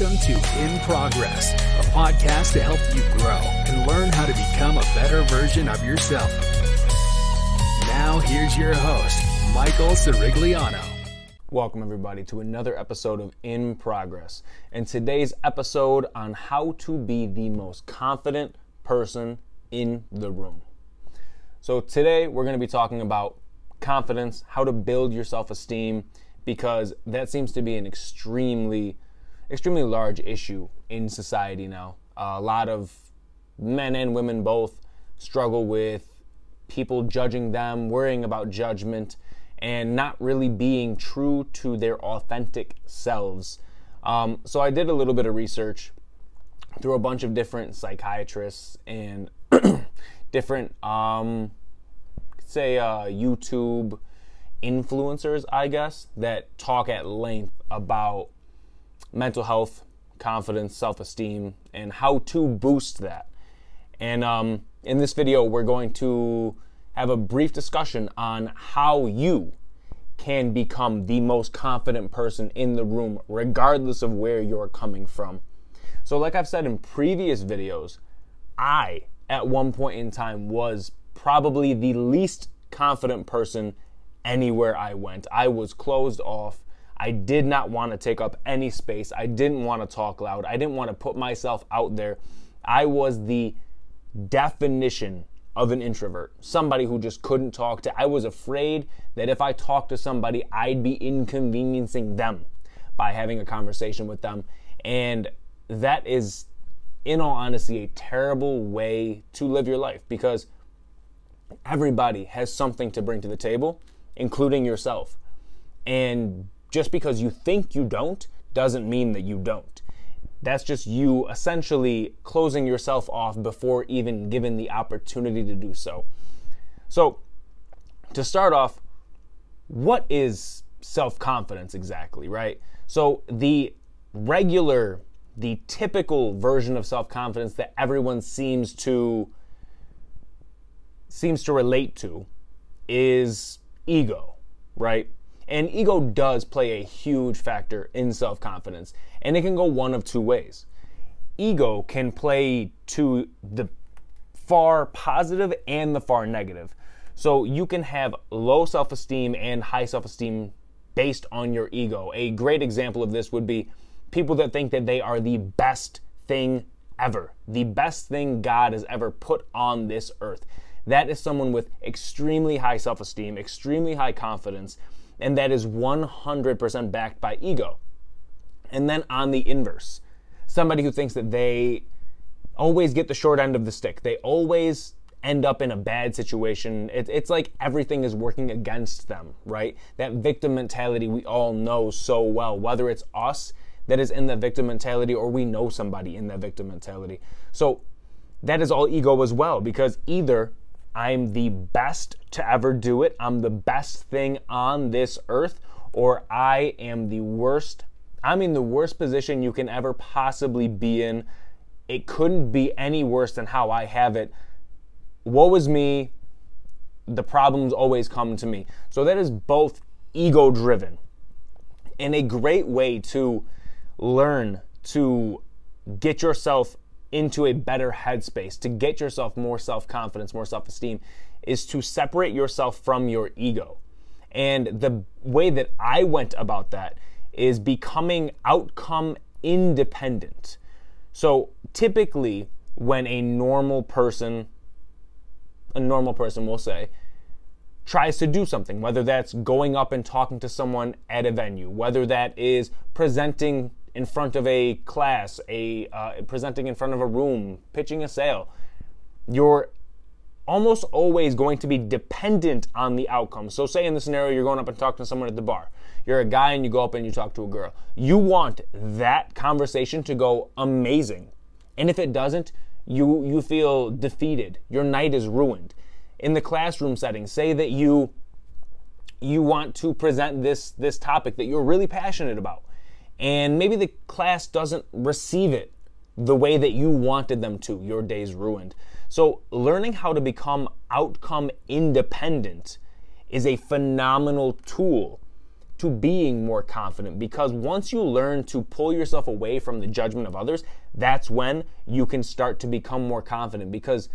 Welcome to In Progress, a podcast to help you grow and learn how to become a better version of yourself. Now, here's your host, Michael Cerigliano. Welcome, everybody, to another episode of In Progress. And today's episode on how to be the most confident person in the room. So today, we're going to be talking about confidence, how to build your self-esteem, because that seems to be an extremely large issue in society now. A lot of men and women both struggle with people judging them, worrying about judgment, and not really being true to their authentic selves. So I did a little bit of research through a bunch of different psychiatrists and different, YouTube influencers, I guess, that talk at length about mental health, confidence, self-esteem, and how to boost that. And in this video, we're going to have a brief discussion on how you can become the most confident person in the room, regardless of where you're coming from. So like I've said in previous videos, I, at one point in time, was probably the least confident person anywhere I went. I was closed off. I did not want to take up any space. I didn't want to talk loud. I didn't want to put myself out there. I was the definition of an introvert, somebody who just couldn't talk to. I was afraid that if I talked to somebody, I'd be inconveniencing them by having a conversation with them. And that is, in all honesty, a terrible way to live your life, because everybody has something to bring to the table, including yourself. And just because you think you don't doesn't mean that you don't. That's just you essentially closing yourself off before even given the opportunity to do so. So to start off, what is self-confidence exactly, right? So the typical version of self-confidence that everyone seems to relate to is ego, right? And ego does play a huge factor in self-confidence, and it can go one of two ways. Ego can play to the far positive and the far negative. So you can have low self-esteem and high self-esteem based on your ego. A great example of this would be people that think that they are the best thing ever, the best thing God has ever put on this earth. That is someone with extremely high self-esteem, extremely high confidence, and that is 100% backed by ego. And then on the inverse, somebody who thinks that they always get the short end of the stick. They always end up in a bad situation. It's like everything is working against them, right? That victim mentality we all know so well, whether it's us that is in the victim mentality or we know somebody in that victim mentality. So that is all ego as well, because either I'm the best to ever do it, I'm the best thing on this earth, or I am the worst. I'm in the worst position you can ever possibly be in. It couldn't be any worse than how I have it. Woe is me. The problems always come to me. So that is both ego-driven. And a great way to learn to get yourself into a better headspace, to get yourself more self-confidence, more self-esteem, is to separate yourself from your ego. And the way that I went about that is becoming outcome independent. So typically when a normal person will say, tries to do something, whether that's going up and talking to someone at a venue, whether that is presenting in front of a class, presenting in front of a room, pitching a sale, you're almost always going to be dependent on the outcome. So say in the scenario, you're going up and talking to someone at the bar. You're a guy and you go up and you talk to a girl. You want that conversation to go amazing. And if it doesn't, you feel defeated. Your night is ruined. In the classroom setting, say that you want to present this topic that you're really passionate about. And maybe the class doesn't receive it the way that you wanted them to. Your day's ruined. So learning how to become outcome independent is a phenomenal tool to being more confident, because once you learn to pull yourself away from the judgment of others, that's when you can start to become more confident. Because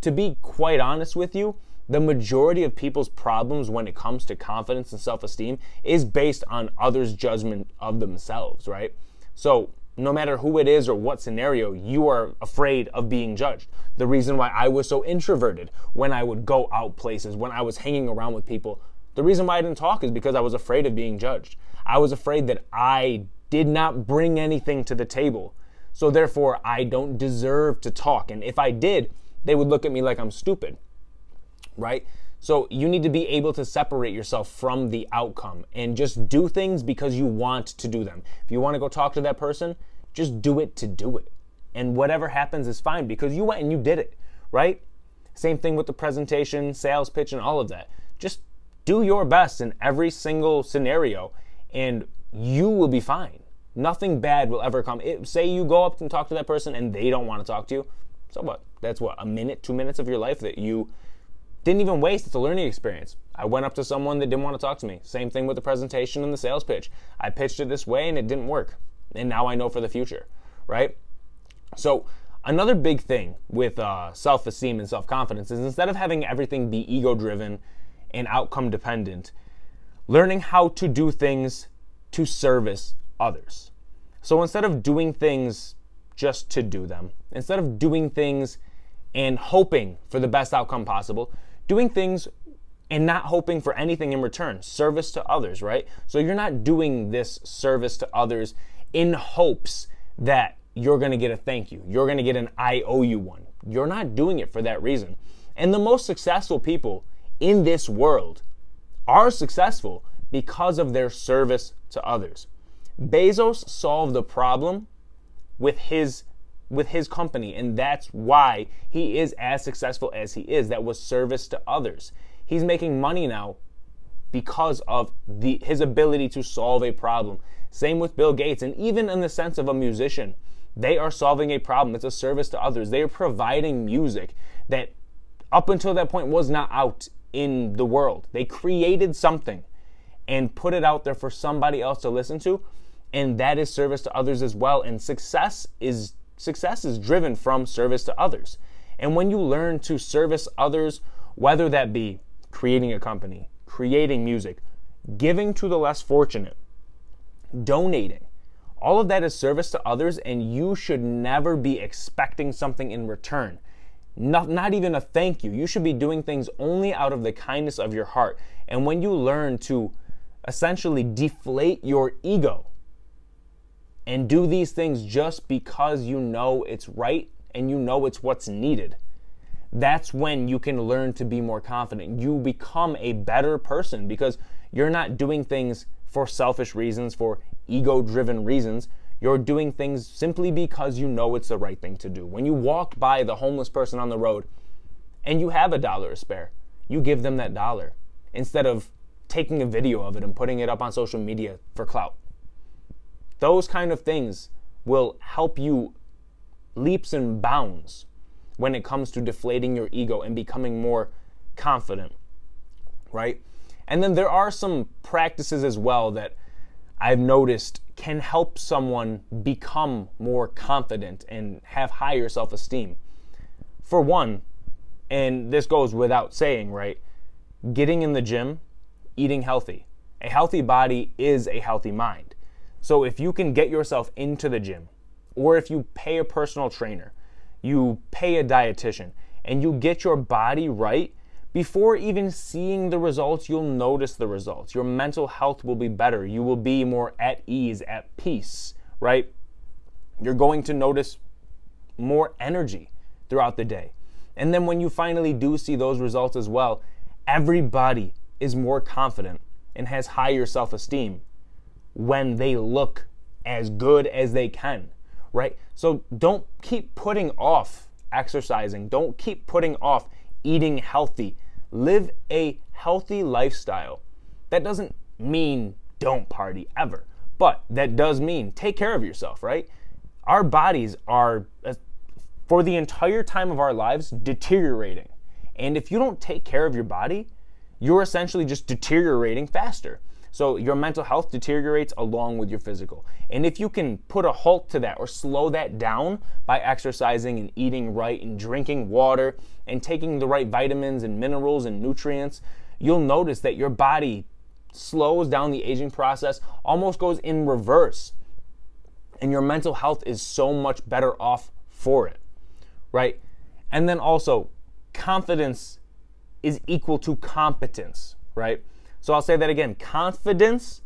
to be quite honest with you, the majority of people's problems when it comes to confidence and self-esteem is based on others' judgment of themselves, right? So no matter who it is or what scenario, you are afraid of being judged. The reason why I was so introverted when I would go out places, when I was hanging around with people, the reason why I didn't talk is because I was afraid of being judged. I was afraid that I did not bring anything to the table. So therefore, I don't deserve to talk. And if I did, they would look at me like I'm stupid, right? So you need to be able to separate yourself from the outcome and just do things because you want to do them. If you want to go talk to that person, just do it to do it. And whatever happens is fine because you went and you did it, right? Same thing with the presentation, sales pitch, and all of that. Just do your best in every single scenario and you will be fine. Nothing bad will ever come. Say you go up and talk to that person and they don't want to talk to you, so what? That's what, a minute, 2 minutes of your life that you didn't even waste. It's a learning experience. I went up to someone that didn't want to talk to me. Same thing with the presentation and the sales pitch. I pitched it this way and it didn't work. And now I know for the future, right? So another big thing with self-esteem and self-confidence is instead of having everything be ego-driven and outcome dependent, learning how to do things to service others. So instead of doing things just to do them, instead of doing things and hoping for the best outcome possible, doing things and not hoping for anything in return, service to others, right? So you're not doing this service to others in hopes that you're gonna get a thank you, you're gonna get an I owe you one. You're not doing it for that reason. And the most successful people in this world are successful because of their service to others. Bezos solved the problem with his company, and that's why he is as successful as he is. That was service to others. He's making money now because of his ability to solve a problem. Same with Bill Gates, and even in the sense of a musician, they are solving a problem. It's a service to others. They are providing music that up until that point was not out in the world. They created something and put it out there for somebody else to listen to, and that is service to others as well. And success is driven from service to others. And when you learn to service others, whether that be creating a company, creating music, giving to the less fortunate, donating, all of that is service to others, and you should never be expecting something in return. Not even a thank you. You should be doing things only out of the kindness of your heart. And when you learn to essentially deflate your ego and do these things just because you know it's right and you know it's what's needed, that's when you can learn to be more confident. You become a better person because you're not doing things for selfish reasons, for ego-driven reasons. You're doing things simply because you know it's the right thing to do. When you walk by the homeless person on the road and you have $1 to spare, you give them that $1 instead of taking a video of it and putting it up on social media for clout. Those kind of things will help you leaps and bounds when it comes to deflating your ego and becoming more confident, right? And then there are some practices as well that I've noticed can help someone become more confident and have higher self-esteem. For one, and this goes without saying, right? Getting in the gym, eating healthy. A healthy body is a healthy mind. So if you can get yourself into the gym, or if you pay a personal trainer, you pay a dietitian, and you get your body right, before even seeing the results, you'll notice the results. Your mental health will be better. You will be more at ease, at peace, right? You're going to notice more energy throughout the day. And then when you finally do see those results as well, everybody is more confident and has higher self-esteem when they look as good as they can, right? So don't keep putting off exercising. Don't keep putting off eating healthy. Live a healthy lifestyle. That doesn't mean don't party ever, but that does mean take care of yourself, right? Our bodies are, for the entire time of our lives, deteriorating. And if you don't take care of your body, you're essentially just deteriorating faster. So your mental health deteriorates along with your physical. And if you can put a halt to that or slow that down by exercising and eating right and drinking water and taking the right vitamins and minerals and nutrients, you'll notice that your body slows down the aging process, almost goes in reverse. And your mental health is so much better off for it, right? And then also, confidence is equal to competence, right? So I'll say that again. Confidence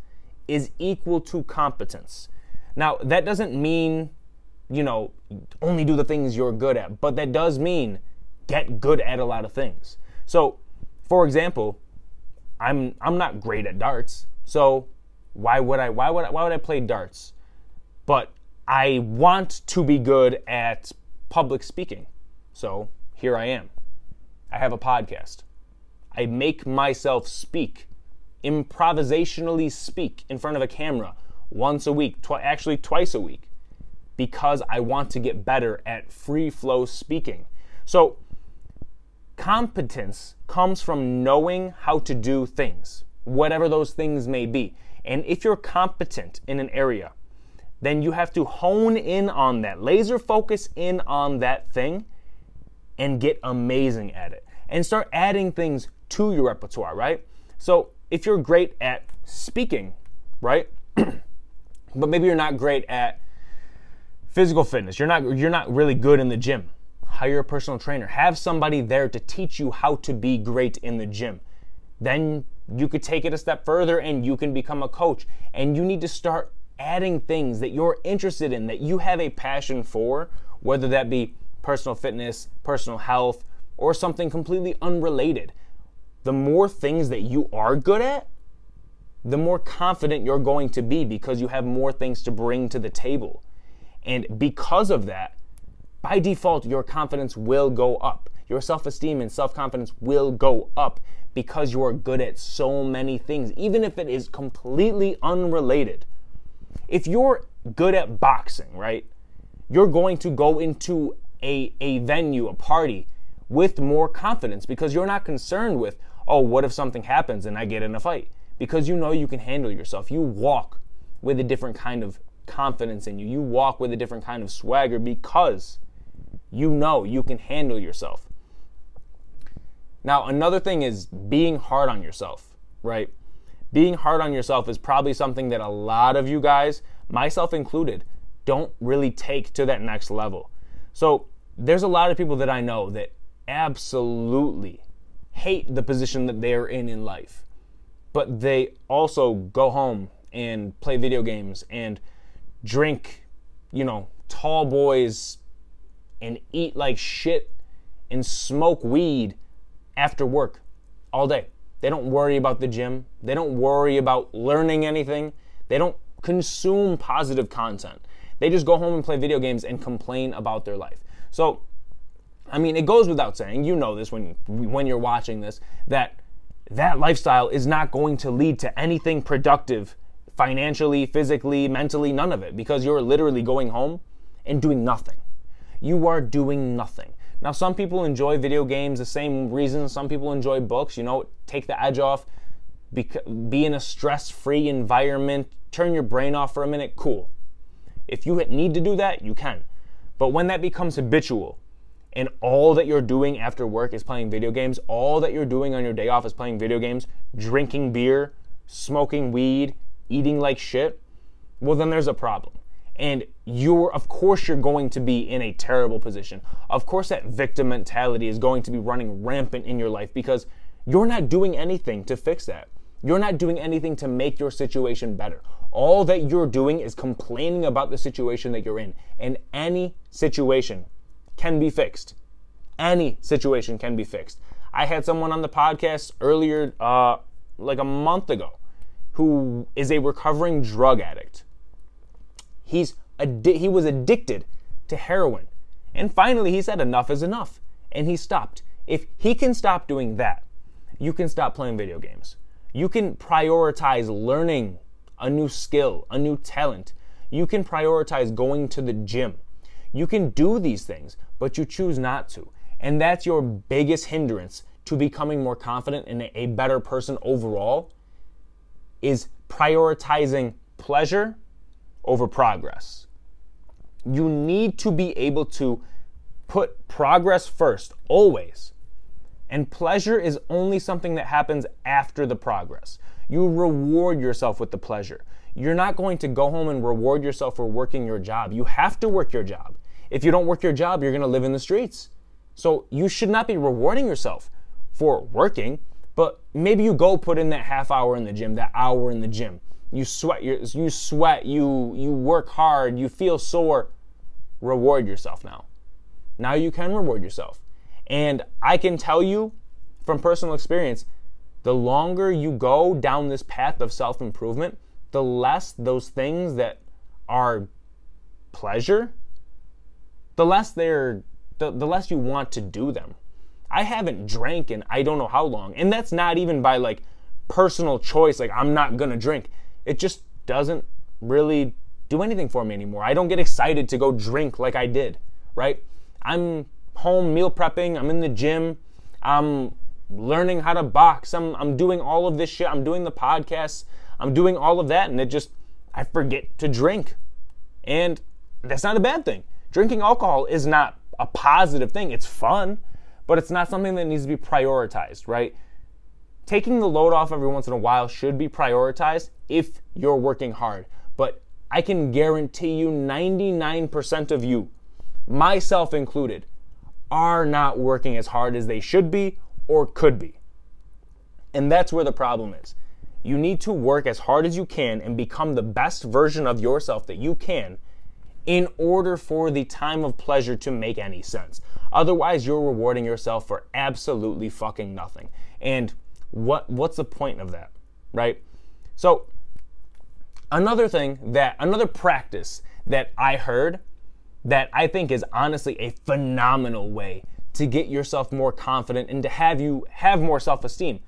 is equal to competence. Now, that doesn't mean, you know, only do the things you're good at, but that does mean get good at a lot of things. So, for example, I'm not great at darts. So, why would I play darts? But I want to be good at public speaking. So, here I am. I have a podcast. I make myself speak, improvisationally speak in front of a camera once a week, twice a week, because I want to get better at free flow speaking. So competence comes from knowing how to do things, whatever those things may be. And if you're competent in an area, then you have to hone in on that, laser focus in on that thing, and get amazing at it. And start adding things to your repertoire, right? So if you're great at speaking, right? But maybe you're not great at physical fitness. You're not really good in the gym. Hire a personal trainer. Have somebody there to teach you how to be great in the gym. Then you could take it a step further and you can become a coach. And you need to start adding things that you're interested in, that you have a passion for, whether that be personal fitness, personal health, or something completely unrelated. The more things that you are good at, the more confident you're going to be because you have more things to bring to the table. And because of that, by default, your confidence will go up. Your self-esteem and self-confidence will go up because you are good at so many things, even if it is completely unrelated. If you're good at boxing, right, you're going to go into a venue, a party, with more confidence because you're not concerned with, oh, what if something happens and I get in a fight? Because you know you can handle yourself. You walk with a different kind of confidence in you. You walk with a different kind of swagger because you know you can handle yourself. Now, another thing is being hard on yourself, right? Being hard on yourself is probably something that a lot of you guys, myself included, don't really take to that next level. So there's a lot of people that I know that absolutely hate the position that they are in life, but they also go home and play video games and drink, you know, tall boys and eat like shit and smoke weed after work all day. They don't worry about the gym. They don't worry about learning anything. They don't consume positive content. They just go home and play video games and complain about their life. So, I mean, it goes without saying, you know this when you're watching this, that lifestyle is not going to lead to anything productive financially, physically, mentally, none of it, because you're literally going home and doing nothing. You are doing nothing. Now, some people enjoy video games the same reason some people enjoy books, you know, take the edge off, be in a stress-free environment, turn your brain off for a minute, cool. If you need to do that, you can. But when that becomes habitual, and all that you're doing after work is playing video games, all that you're doing on your day off is playing video games, drinking beer, smoking weed, eating like shit, well, then there's a problem. And of course you're going to be in a terrible position. Of course that victim mentality is going to be running rampant in your life because you're not doing anything to fix that. You're not doing anything to make your situation better. All that you're doing is complaining about the situation that you're in. And any situation can be fixed. Any situation can be fixed. I had someone on the podcast earlier, like a month ago, who is a recovering drug addict. He was addicted to heroin. And finally, he said enough is enough. And he stopped. If he can stop doing that, you can stop playing video games. You can prioritize learning a new skill, a new talent. You can prioritize going to the gym. You can do these things, but you choose not to. And that's your biggest hindrance to becoming more confident and a better person overall, is prioritizing pleasure over progress. You need to be able to put progress first, always. And pleasure is only something that happens after the progress. You reward yourself with the pleasure. You're not going to go home and reward yourself for working your job. You have to work your job. If you don't work your job, you're going to live in the streets. So you should not be rewarding yourself for working, but maybe you go put in that half hour in the gym, that hour in the gym. You sweat, you work hard, you feel sore. Reward yourself now. Now you can reward yourself. And I can tell you from personal experience, the longer you go down this path of self-improvement, the less those things that are pleasure, the less you want to do them. I haven't drank in I don't know how long. And that's not even by like personal choice, like I'm not gonna drink. It just doesn't really do anything for me anymore. I don't get excited to go drink like I did, right? I'm home meal prepping, I'm in the gym, I'm learning how to box, I'm doing all of this shit, I'm doing the podcasts, I'm doing all of that, and I forget to drink. And that's not a bad thing. Drinking alcohol is not a positive thing. It's fun, but it's not something that needs to be prioritized, right? Taking the load off every once in a while should be prioritized if you're working hard. But I can guarantee you 99% of you, myself included, are not working as hard as they should be or could be. And that's where the problem is. You need to work as hard as you can and become the best version of yourself that you can in order for the time of pleasure to make any sense. Otherwise, you're rewarding yourself for absolutely fucking nothing. And what's the point of that, right? So another practice that I heard that I think is honestly a phenomenal way to get yourself more confident and to have you have more self-esteem.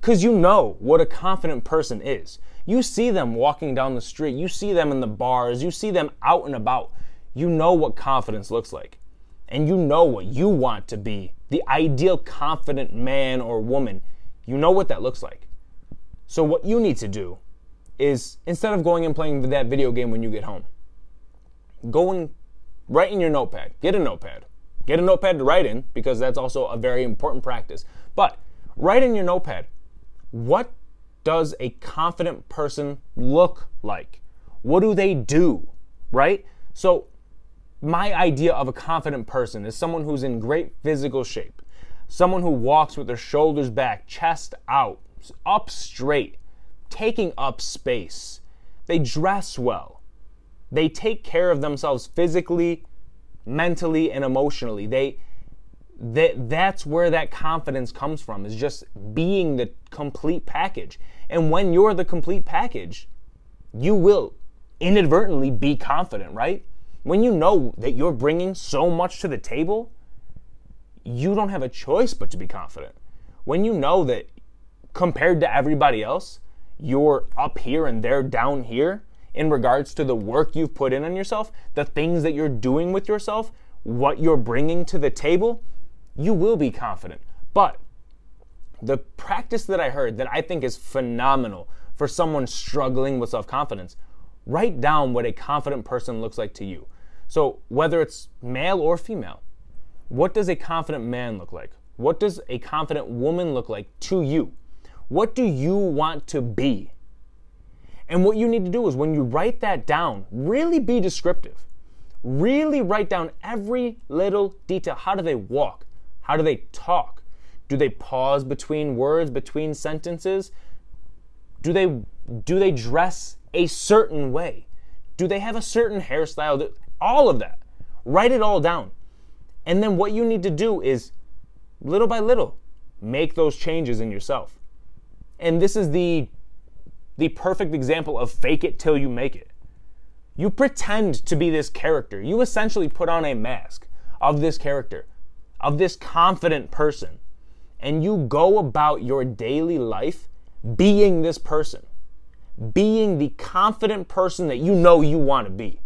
Because you know what a confident person is. You see them walking down the street. You see them in the bars. You see them out and about. You know what confidence looks like. And you know what you want to be, the ideal confident man or woman. You know what that looks like. So what you need to do is, instead of going and playing that video game when you get home, go and write in your notepad. Get a notepad to write in, because that's also a very important practice. But write in your notepad, what does a confident person look like? What do they do, right? So my idea of a confident person is someone who's in great physical shape, someone who walks with their shoulders back, chest out, up straight, taking up space. They dress well. They take care of themselves physically, mentally, and emotionally. That's where that confidence comes from, is just being the complete package. And when you're the complete package, you will inadvertently be confident, right? When you know that you're bringing so much to the table, you don't have a choice but to be confident. When you know that compared to everybody else, you're up here and they're down here, in regards to the work you've put in on yourself, the things that you're doing with yourself, what you're bringing to the table, you will be confident. But the practice that I heard that I think is phenomenal for someone struggling with self-confidence, write down what a confident person looks like to you. So whether it's male or female, what does a confident man look like? What does a confident woman look like to you? What do you want to be? And what you need to do is, when you write that down, really be descriptive. Really write down every little detail. How do they walk? How do they talk? Do they pause between words, between sentences? Do they dress a certain way? Do they have a certain hairstyle? All of that. Write it all down. And then what you need to do is, little by little, make those changes in yourself. And this is the perfect example of fake it till you make it. You pretend to be this character. You essentially put on a mask of this character, of this confident person, and you go about your daily life being this person, being the confident person that you know you want to be.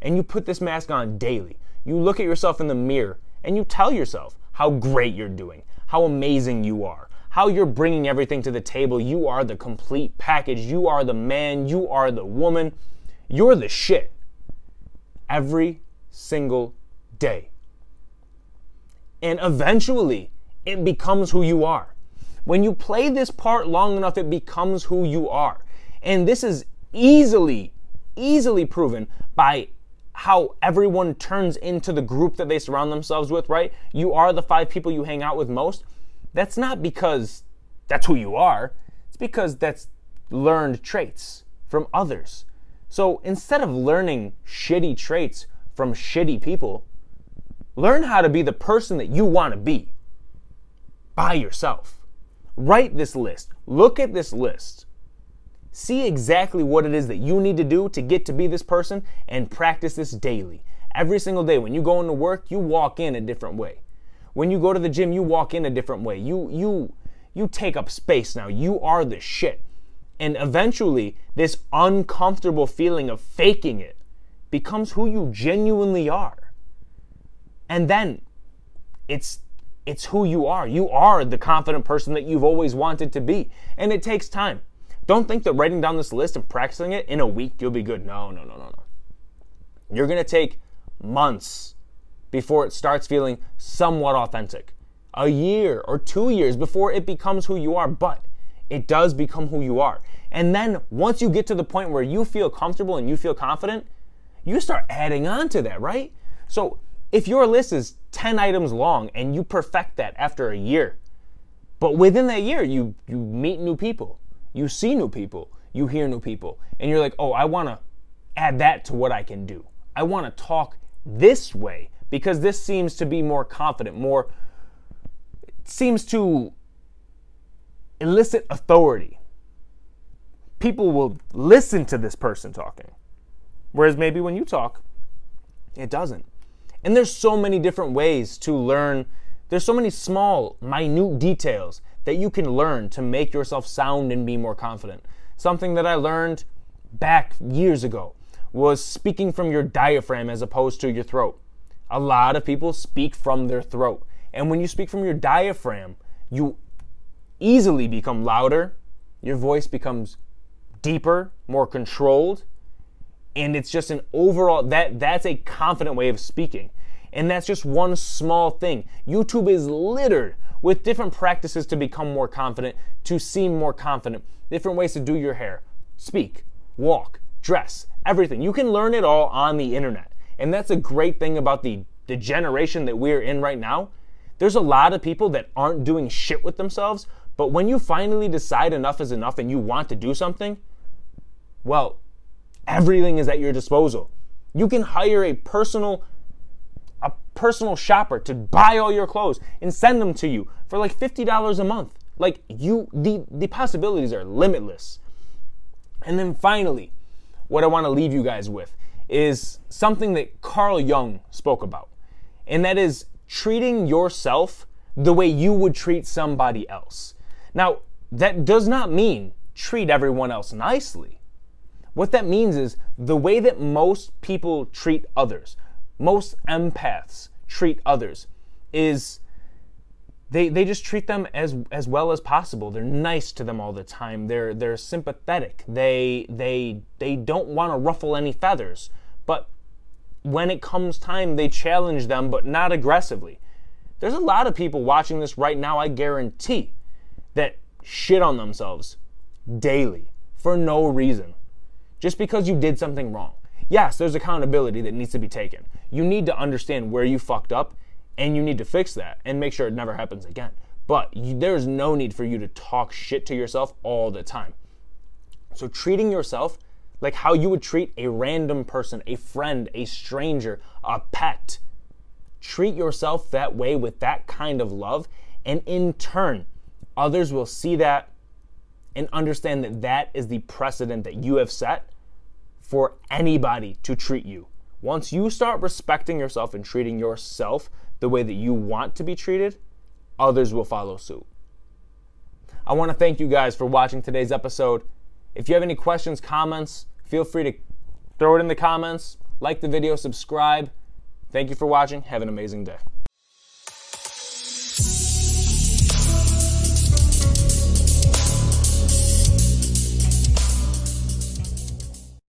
And you put this mask on daily. You look at yourself in the mirror and you tell yourself how great you're doing, how amazing you are, how you're bringing everything to the table. You are the complete package. You are the man. You are the woman. You're the shit. Every single day. And eventually, it becomes who you are. When you play this part long enough, it becomes who you are. And this is easily proven by how everyone turns into the group that they surround themselves with, right? You are the 5 people you hang out with most. That's not because that's who you are. It's because that's learned traits from others. So instead of learning shitty traits from shitty people, learn how to be the person that you want to be by yourself. Write this list. Look at this list. See exactly what it is that you need to do to get to be this person, and practice this daily. Every single day. When you go into work, you walk in a different way. When you go to the gym, you walk in a different way. You take up space now. You are the shit. And eventually, this uncomfortable feeling of faking it becomes who you genuinely are. And then it's who you are. You are the confident person that you've always wanted to be. And it takes time. Don't think that writing down this list and practicing it in a week, you'll be good. No. You're going to take months before it starts feeling somewhat authentic. A year or 2 years before it becomes who you are, but it does become who you are. And then once you get to the point where you feel comfortable and you feel confident, you start adding on to that, right? So if your list is 10 items long and you perfect that after a year, but within that year, you meet new people. You see new people, you hear new people, and you're like, oh, I want to add that to what I can do. I want to talk this way because this seems to be more confident, it seems to elicit authority. People will listen to this person talking, whereas maybe when you talk, it doesn't. And there's so many different ways to learn. There's so many small, minute details that you can learn to make yourself sound and be more confident. Something that I learned back years ago was speaking from your diaphragm as opposed to your throat. A lot of people speak from their throat. And when you speak from your diaphragm, you easily become louder, your voice becomes deeper, more controlled, and it's just an overall, that's a confident way of speaking. And that's just one small thing. YouTube is littered with different practices to become more confident, to seem more confident, different ways to do your hair, speak, walk, dress, everything. You can learn it all on the internet. And that's a great thing about the generation that we're in right now. There's a lot of people that aren't doing shit with themselves, but when you finally decide enough is enough and you want to do something, well, everything is at your disposal. You can hire a personal shopper to buy all your clothes and send them to you for like $50 a month. Like the possibilities are limitless. And then finally, what I want to leave you guys with is something that Carl Jung spoke about. And that is treating yourself the way you would treat somebody else. Now, that does not mean treat everyone else nicely. What that means is the way that most people treat others. Most empaths treat others is they just treat them as well as possible. They're nice to them all the time. They're sympathetic. They don't want to ruffle any feathers. But when it comes time, they challenge them, but not aggressively. There's a lot of people watching this right now, I guarantee, that shit on themselves daily for no reason. Just because you did something wrong. Yes, there's accountability that needs to be taken. You need to understand where you fucked up, and you need to fix that and make sure it never happens again. But there's no need for you to talk shit to yourself all the time. So treating yourself like how you would treat a random person, a friend, a stranger, a pet. Treat yourself that way with that kind of love, and in turn, others will see that and understand that that is the precedent that you have set for anybody to treat you. Once you start respecting yourself and treating yourself the way that you want to be treated, others will follow suit. I want to thank you guys for watching today's episode. If you have any questions, comments, feel free to throw it in the comments. Like the video, subscribe. Thank you for watching. Have an amazing day.